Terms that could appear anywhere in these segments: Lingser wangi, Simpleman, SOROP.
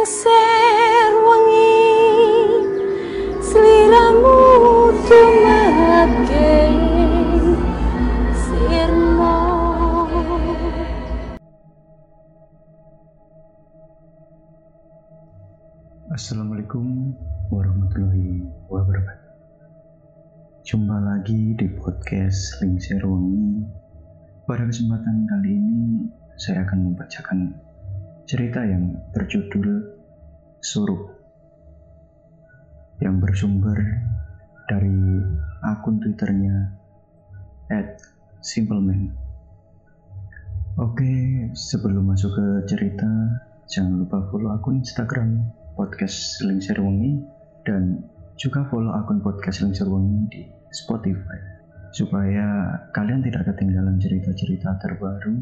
lengser wengi sliramu tumake sirmo. Assalamualaikum warahmatullahi wabarakatuh. Jumpa lagi di podcast Lingser wangi. Pada kesempatan kali ini saya akan membacakan cerita yang berjudul SOROP yang bersumber dari akun Twitternya @Simpleman. Oke, sebelum masuk ke cerita, jangan lupa follow akun Instagram podcast Lingser wangi dan juga follow akun podcast Lingser wangi di Spotify supaya kalian tidak ketinggalan cerita-cerita terbaru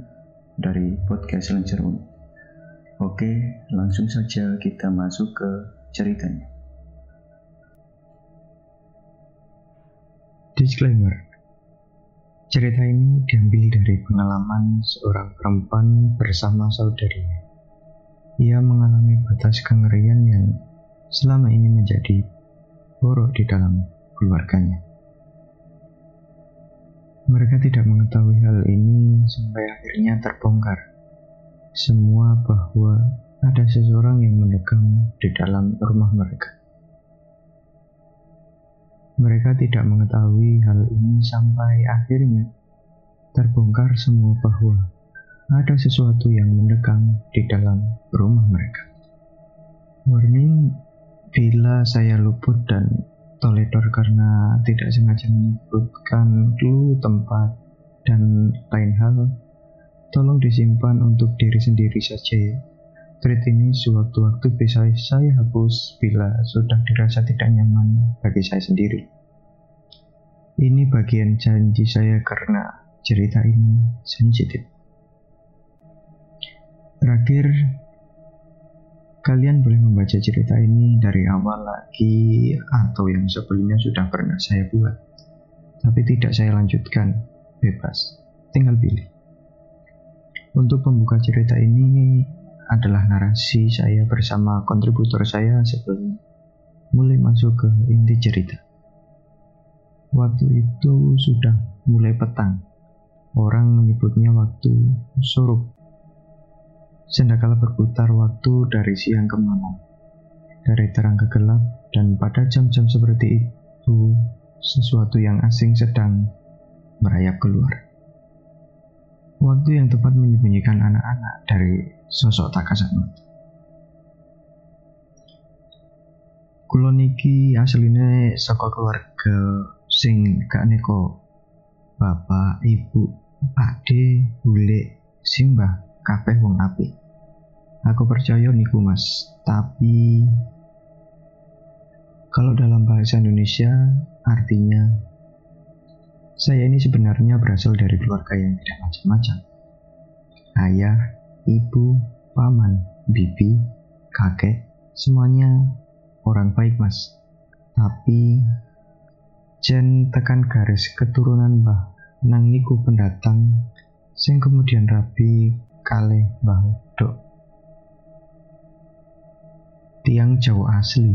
dari podcast Lingser wangi. Oke, langsung saja kita masuk ke ceritanya. Disclaimer. Cerita ini diambil dari pengalaman seorang perempuan bersama saudarinya. Ia mengalami batas kengerian yang selama ini menjadi borok di dalam keluarganya. Mereka tidak mengetahui hal ini sampai akhirnya terbongkar semua bahwa ada seseorang yang mendekam di dalam rumah mereka. Mereka tidak mengetahui hal ini sampai akhirnya terbongkar semua bahwa ada sesuatu yang mendekam di dalam rumah mereka. Warning, bila saya luput dan toletor karena tidak sengaja menyebutkan clue, tempat, dan lain hal, tolong disimpan untuk diri sendiri saja ya. Tweet ini sewaktu-waktu bisa saya hapus bila sudah dirasa tidak nyaman bagi saya sendiri. Ini bagian janji saya karena cerita ini sensitif. Terakhir, kalian boleh membaca cerita ini dari awal lagi atau yang sebelumnya sudah pernah saya buat, tapi tidak saya lanjutkan, bebas, tinggal pilih. Untuk pembuka cerita ini adalah narasi saya bersama kontributor saya sebelum mulai masuk ke inti cerita. Waktu itu sudah mulai petang, orang menyebutnya waktu sorop. Sendakala berputar waktu dari siang ke malam, dari terang ke gelap, dan pada jam-jam seperti itu, sesuatu yang asing sedang merayap keluar. Waktu yang tepat menyembunyikan anak-anak dari sosok tak kasat mata. Kulo niki asline saka keluarga sing gak neko bapak, ibu, pakde, bule, simbah. Kabeh wong apik. Aku percaya niku Mas, tapi kalau dalam bahasa Indonesia artinya saya ini sebenarnya berasal dari keluarga yang tidak macam-macam. Ayah, ibu, paman, bibi, kakek, semuanya orang baik Mas. Tapi jen tekan garis keturunan Mbah nang niku pendatang sing kemudian rabi kalih Mbah Dok. Tiang Jawa asli,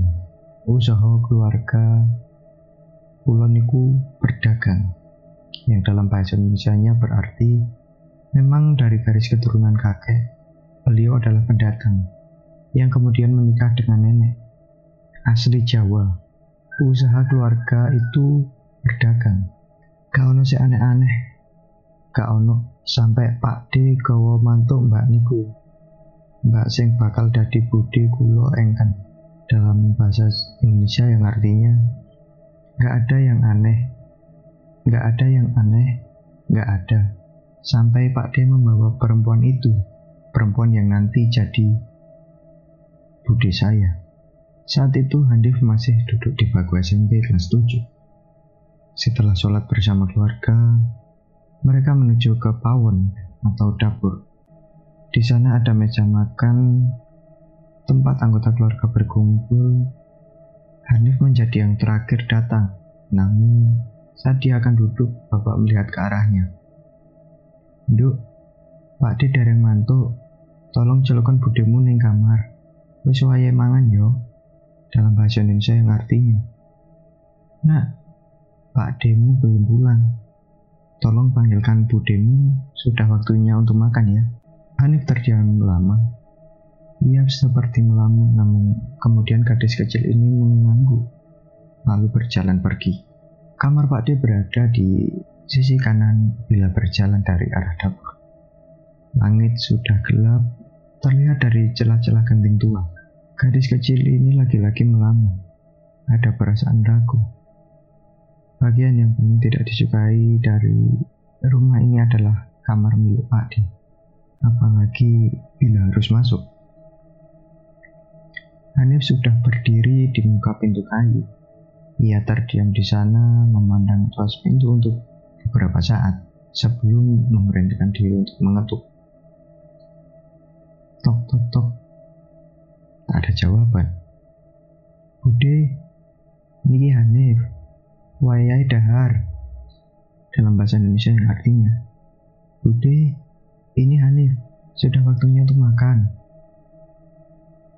usaha keluarga kula niku berdagang, yang dalam bahasa Indonesianya berarti memang dari garis keturunan kakek, beliau adalah pendatang, yang kemudian menikah dengan nenek, asli Jawa. Usaha keluarga itu berdagang, gak ono sing aneh-aneh, gak ono sampai Pak D gawa mantuk mbak niku, mbak sing bakal dadi budhe kula engken. Dalam bahasa Indonesia yang artinya nggak ada yang aneh, sampai Pak D membawa perempuan itu, perempuan yang nanti jadi budhe saya. Saat itu Handif masih duduk di bangku SMP kelas 7. Setelah sholat bersama keluarga, mereka menuju ke pawon atau dapur. Di sana ada meja makan, tempat anggota keluarga berkumpul. Hanif menjadi yang terakhir datang, namun saat dia akan duduk, bapak melihat ke arahnya. "Nduk, Pak D dereng mantuk, tolong celukan budemu ning kamar. Wis wayahe mangan yo, dalam bahasa Indonesia yang artinya, nah, Pak Demu belum pulang, tolong panggilkan Bu Demu, sudah waktunya untuk makan ya. Hanif terdiam lama. Ia seperti melamun, namun kemudian gadis kecil ini mengangguk, lalu berjalan pergi. Kamar Pak D berada di sisi kanan bila berjalan dari arah dapur. Langit sudah gelap, terlihat dari celah-celah genting tua. Gadis kecil ini lagi-lagi melamun. Ada perasaan ragu. Bagian yang paling tidak disukai dari rumah ini adalah kamar milik Pak D, apalagi bila harus masuk. Hanif sudah berdiri di muka pintu kayu. Ia terdiam di sana memandang atas pintu untuk beberapa saat sebelum memerintahkan diri untuk mengetuk. Tok tok tok. Tak ada jawaban. Bude, niki Hanif. Wayahe dahar. Dalam bahasa Indonesia yang artinya, Bude, ini Hanif. Sudah waktunya untuk makan.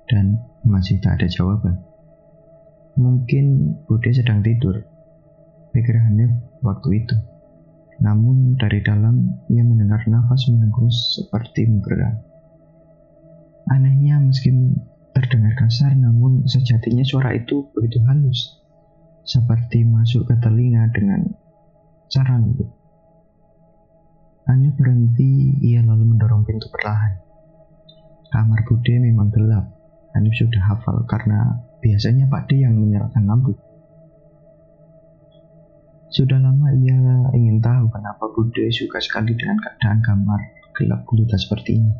Dan masih tak ada jawaban. Mungkin Bude sedang tidur, pikir Hanif waktu itu. Namun dari dalam ia mendengar nafas menengkus seperti menggerak. Anehnya meski terdengar kasar, namun sejatinya suara itu begitu halus, seperti masuk ke telinga dengan cara lembut. Hanif berhenti, ia lalu mendorong pintu perlahan. Kamar Bude memang gelap. Hanif sudah hafal karena biasanya Pak D yang menyalakan lampu. Sudah lama ia ingin tahu kenapa Bude suka sekali dengan keadaan kamar gelap gulita seperti ini.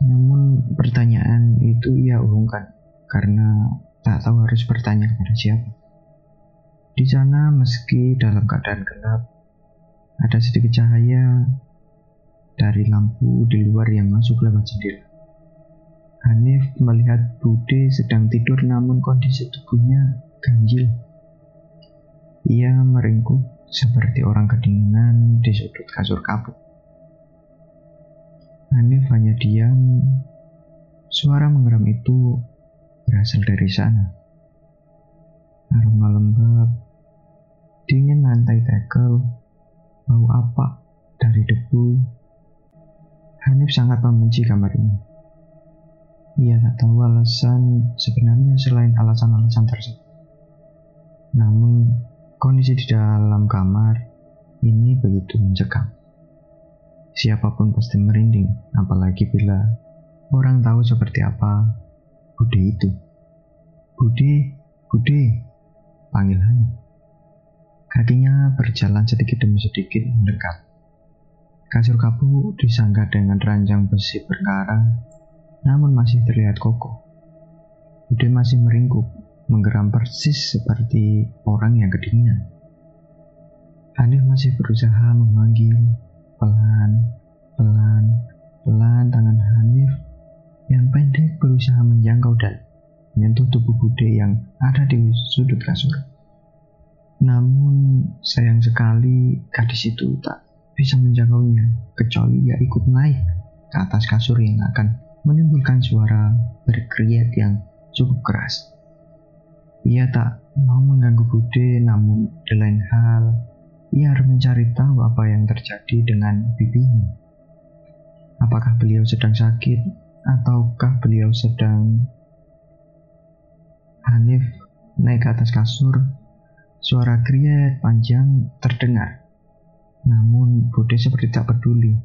Namun pertanyaan itu ia urungkan karena tak tahu harus bertanya kepada siapa. Di sana meski dalam keadaan gelap, ada sedikit cahaya dari lampu di luar yang masuk lewat jendela. Hanif melihat Bude sedang tidur, namun kondisi tubuhnya ganjil. Ia meringkuk seperti orang kedinginan di sudut kasur kapuk. Hanif hanya diam. Suara mengeram itu berasal dari sana. Aroma lembab, dingin lantai tekel, bau apa dari debu. Hanif sangat membenci kamar ini. Ia tak tahu alasan sebenarnya selain alasan-alasan tersebut. Namun, kondisi di dalam kamar ini begitu mencekam. Siapapun pasti merinding, apalagi bila orang tahu seperti apa Bude itu. Bude, Bude, panggilannya. Kakinya berjalan sedikit demi sedikit mendekat. Kasur kapuk disangga dengan ranjang besi berkarang, namun masih terlihat kokoh. Bude masih meringkuk, menggeram persis seperti orang yang kedinginan. Hanif masih berusaha memanggil, pelan-pelan tangan Hanif yang pendek berusaha menjangkau dan menyentuh tubuh Bude yang ada di sudut kasur. Namun sayang sekali gadis itu tak bisa menjangkaunya, kecuali ia ikut naik ke atas kasur yang akan menimbulkan suara berkeriak yang cukup keras. Ia tak mau mengganggu Bude, namun di lain hal ia harus mencari tahu apa yang terjadi dengan bibinya. Apakah beliau sedang sakit ataukah beliau sedang... Hanif naik ke atas kasur. Suara kriak panjang terdengar, namun Bude seperti tak peduli.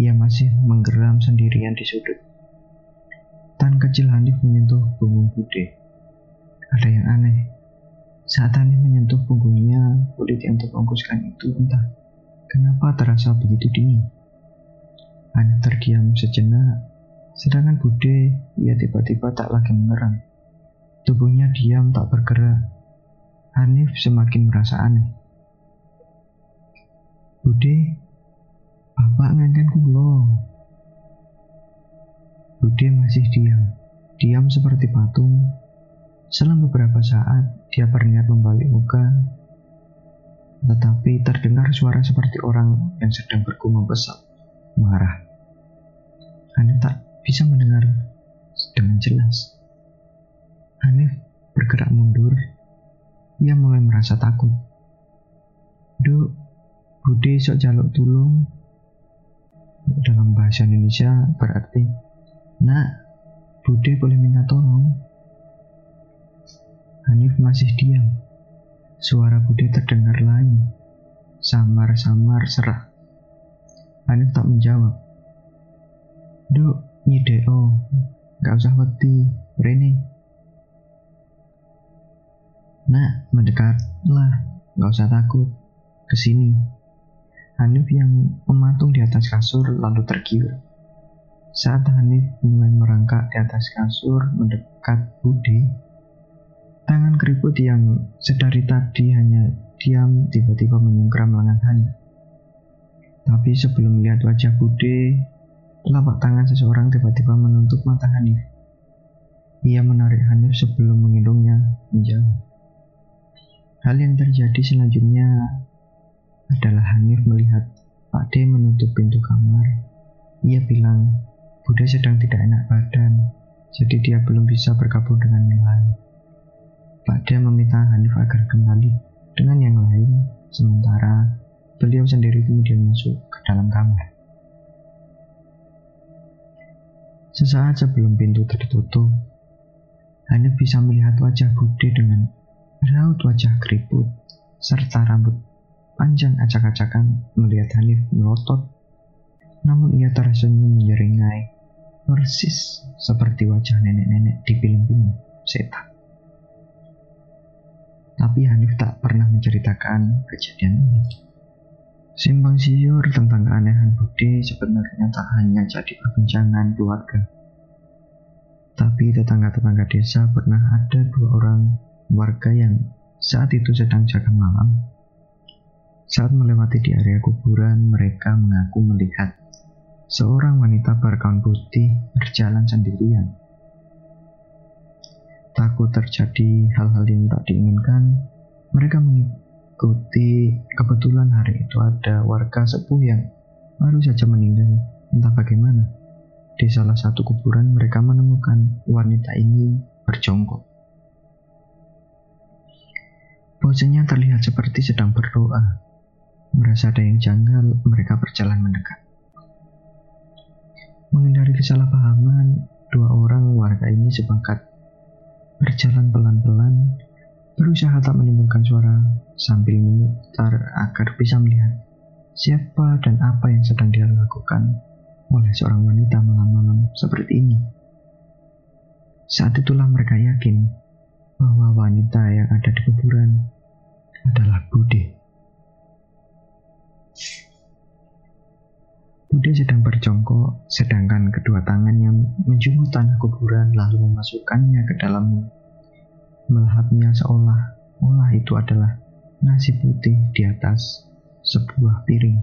Ia masih menggeram sendirian di sudut. Tangan kecil Hanif menyentuh punggung Bude. Ada yang aneh. Saat Hanif menyentuh punggungnya, kulit yang terpongkuskan itu entah kenapa terasa begitu dingin. Hanif terdiam sejenak, sedangkan Bude ia tiba-tiba tak lagi mengeram. Tubuhnya diam tak bergerak. Hanif semakin merasa aneh. Bude, Bapak nganten kula. Bude masih diam seperti patung. Selang beberapa saat dia berniat membalik muka, tetapi terdengar suara seperti orang yang sedang bergumam pesat, marah. Hanif tak bisa mendengar dengan jelas. Hanif bergerak mundur. Ia mulai merasa takut. "Duk, Bude sok jaluk tulung." Dalam bahasa Indonesia berarti, "Nak, Bude boleh minta tolong?" Hanif masih diam. Suara Bude terdengar lain, samar-samar serak. Hanif tak menjawab. "Duk, nyideo, gak usah wedi, rene." "Nak, mendekatlah, gak usah takut, kesini." Hanif yang mematung di atas kasur lalu tergiur. Saat Hanif mulai merangkak di atas kasur mendekat Budi, tangan keriput yang sedari tadi hanya diam tiba-tiba menyengkram lengan Hanif. Tapi sebelum melihat wajah Budi, telapak tangan seseorang tiba-tiba menunjuk mata Hanif. Ia menarik Hanif sebelum menggendongnya menjauh. Hal yang terjadi selanjutnya adalah Hanif melihat Pak D menutup pintu kamar. Ia bilang, Bude sedang tidak enak badan, jadi dia belum bisa bergabung dengan yang lain. Pak D meminta Hanif agar kembali dengan yang lain, sementara beliau sendiri kemudian masuk ke dalam kamar. Sesaat sebelum pintu tertutup, Hanif bisa melihat wajah Bude dengan raut wajah keriput serta rambut panjang acak-acakan melihat Hanif melotot, namun ia tersenyum menyeringai, persis seperti wajah nenek-nenek di film-film setan. Tapi Hanif tak pernah menceritakan kejadian ini. Simpang siur tentang keanehan Budi sebenarnya tak hanya jadi perbincangan keluarga, tapi tetangga-tetangga desa pernah ada 2 orang warga yang saat itu sedang jaga malam. Saat melewati di area kuburan, mereka mengaku melihat seorang wanita berkaun putih berjalan sendirian. Takut terjadi hal-hal yang tak diinginkan, mereka mengikuti. Kebetulan hari itu ada warga sepuh yang baru saja meninggal. Entah bagaimana, di salah satu kuburan mereka menemukan wanita ini berjongkok. Posenya terlihat seperti sedang berdoa. Merasa ada yang janggal, mereka berjalan mendekat. Menghindari kesalahpahaman, 2 orang warga ini sepakat berjalan pelan-pelan, berusaha tak menimbulkan suara sambil memutar agar bisa melihat siapa dan apa yang sedang dilakukan oleh seorang wanita malam-malam seperti ini. Saat itulah mereka yakin bahwa wanita yang ada di kuburan adalah Bude. Bude sedang berjongkok, sedangkan kedua tangannya menjumur tanah kuburan lalu memasukkannya ke dalam, melahapnya seolah-olah itu adalah nasi putih di atas sebuah piring.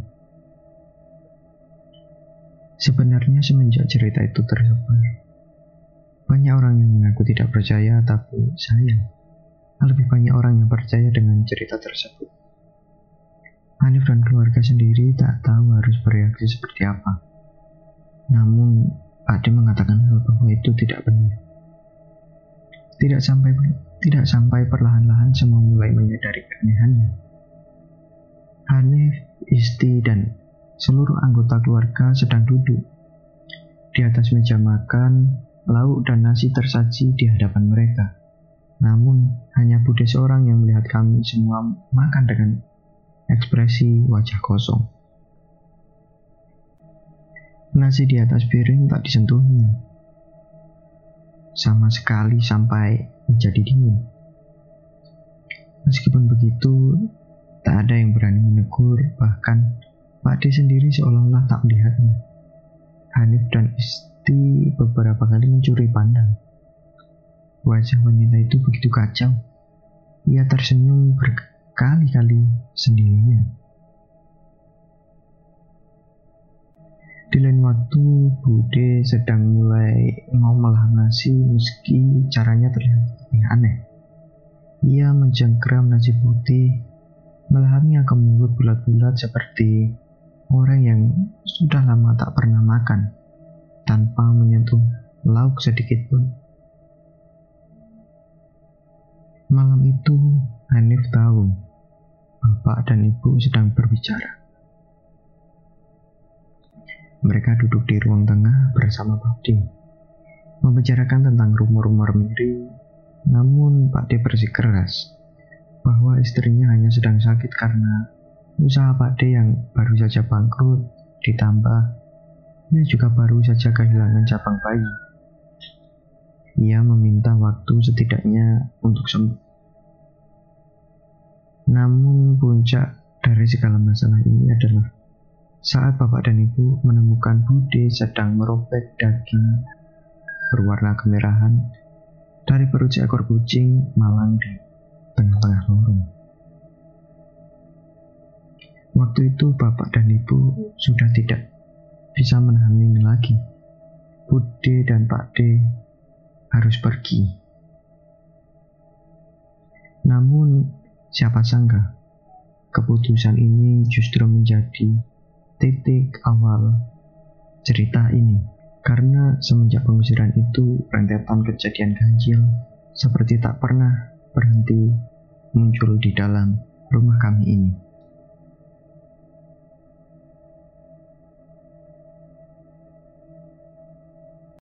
Sebenarnya semenjak cerita itu tersebar, banyak orang yang mengaku tidak percaya, tapi sayang, lebih banyak orang yang percaya dengan cerita tersebut. Hanif dan keluarga sendiri tak tahu harus bereaksi seperti apa. Namun, Pak D mengatakan bahwa itu tidak benar. Tidak sampai perlahan-lahan semua mulai menyadari keanehannya. Hanif, Isti, dan seluruh anggota keluarga sedang duduk di atas meja makan, lauk dan nasi tersaji di hadapan mereka. Namun, hanya Bude seorang yang melihat kami semua makan dengan ekspresi wajah kosong. Nasi di atas piring tak disentuhnya sama sekali sampai menjadi dingin. Meskipun begitu, tak ada yang berani menegur, bahkan Pak D sendiri seolah-olah tak melihatnya. Hanif dan Isti beberapa kali mencuri pandang. Wajah wanita itu begitu kacau. Ia tersenyum berkali-kali sendirian. Di lain waktu, Bude sedang mulai ngomelah nasi meski caranya terlihat aneh. Ia mencengkram nasi putih, melahapnya ke mulut bulat-bulat seperti orang yang sudah lama tak pernah makan, tanpa menyentuh lauk sedikit pun. Malam itu Hanif tahu bapak dan ibu sedang berbicara. Mereka duduk di ruang tengah bersama Pak D, membicarakan tentang rumor-rumor miring. Namun Pak D bersikeras bahwa istrinya hanya sedang sakit karena usaha Pak D yang baru saja bangkrut, ditambah ia juga baru saja kehilangan cabang bayi. Ia meminta waktu setidaknya untuk sembuh. Namun puncak dari segala masalah ini adalah saat bapak dan ibu menemukan Bude sedang merobek daging berwarna kemerahan dari perut seekor kucing malang di tengah-tengah lorong. Waktu itu bapak dan ibu sudah tidak bisa menangani lagi. Bude dan Pak D harus pergi. Namun siapa sangka keputusan ini justru menjadi titik awal cerita ini, karena semenjak pengusiran itu rentetan kejadian ganjil seperti tak pernah berhenti muncul di dalam rumah kami ini.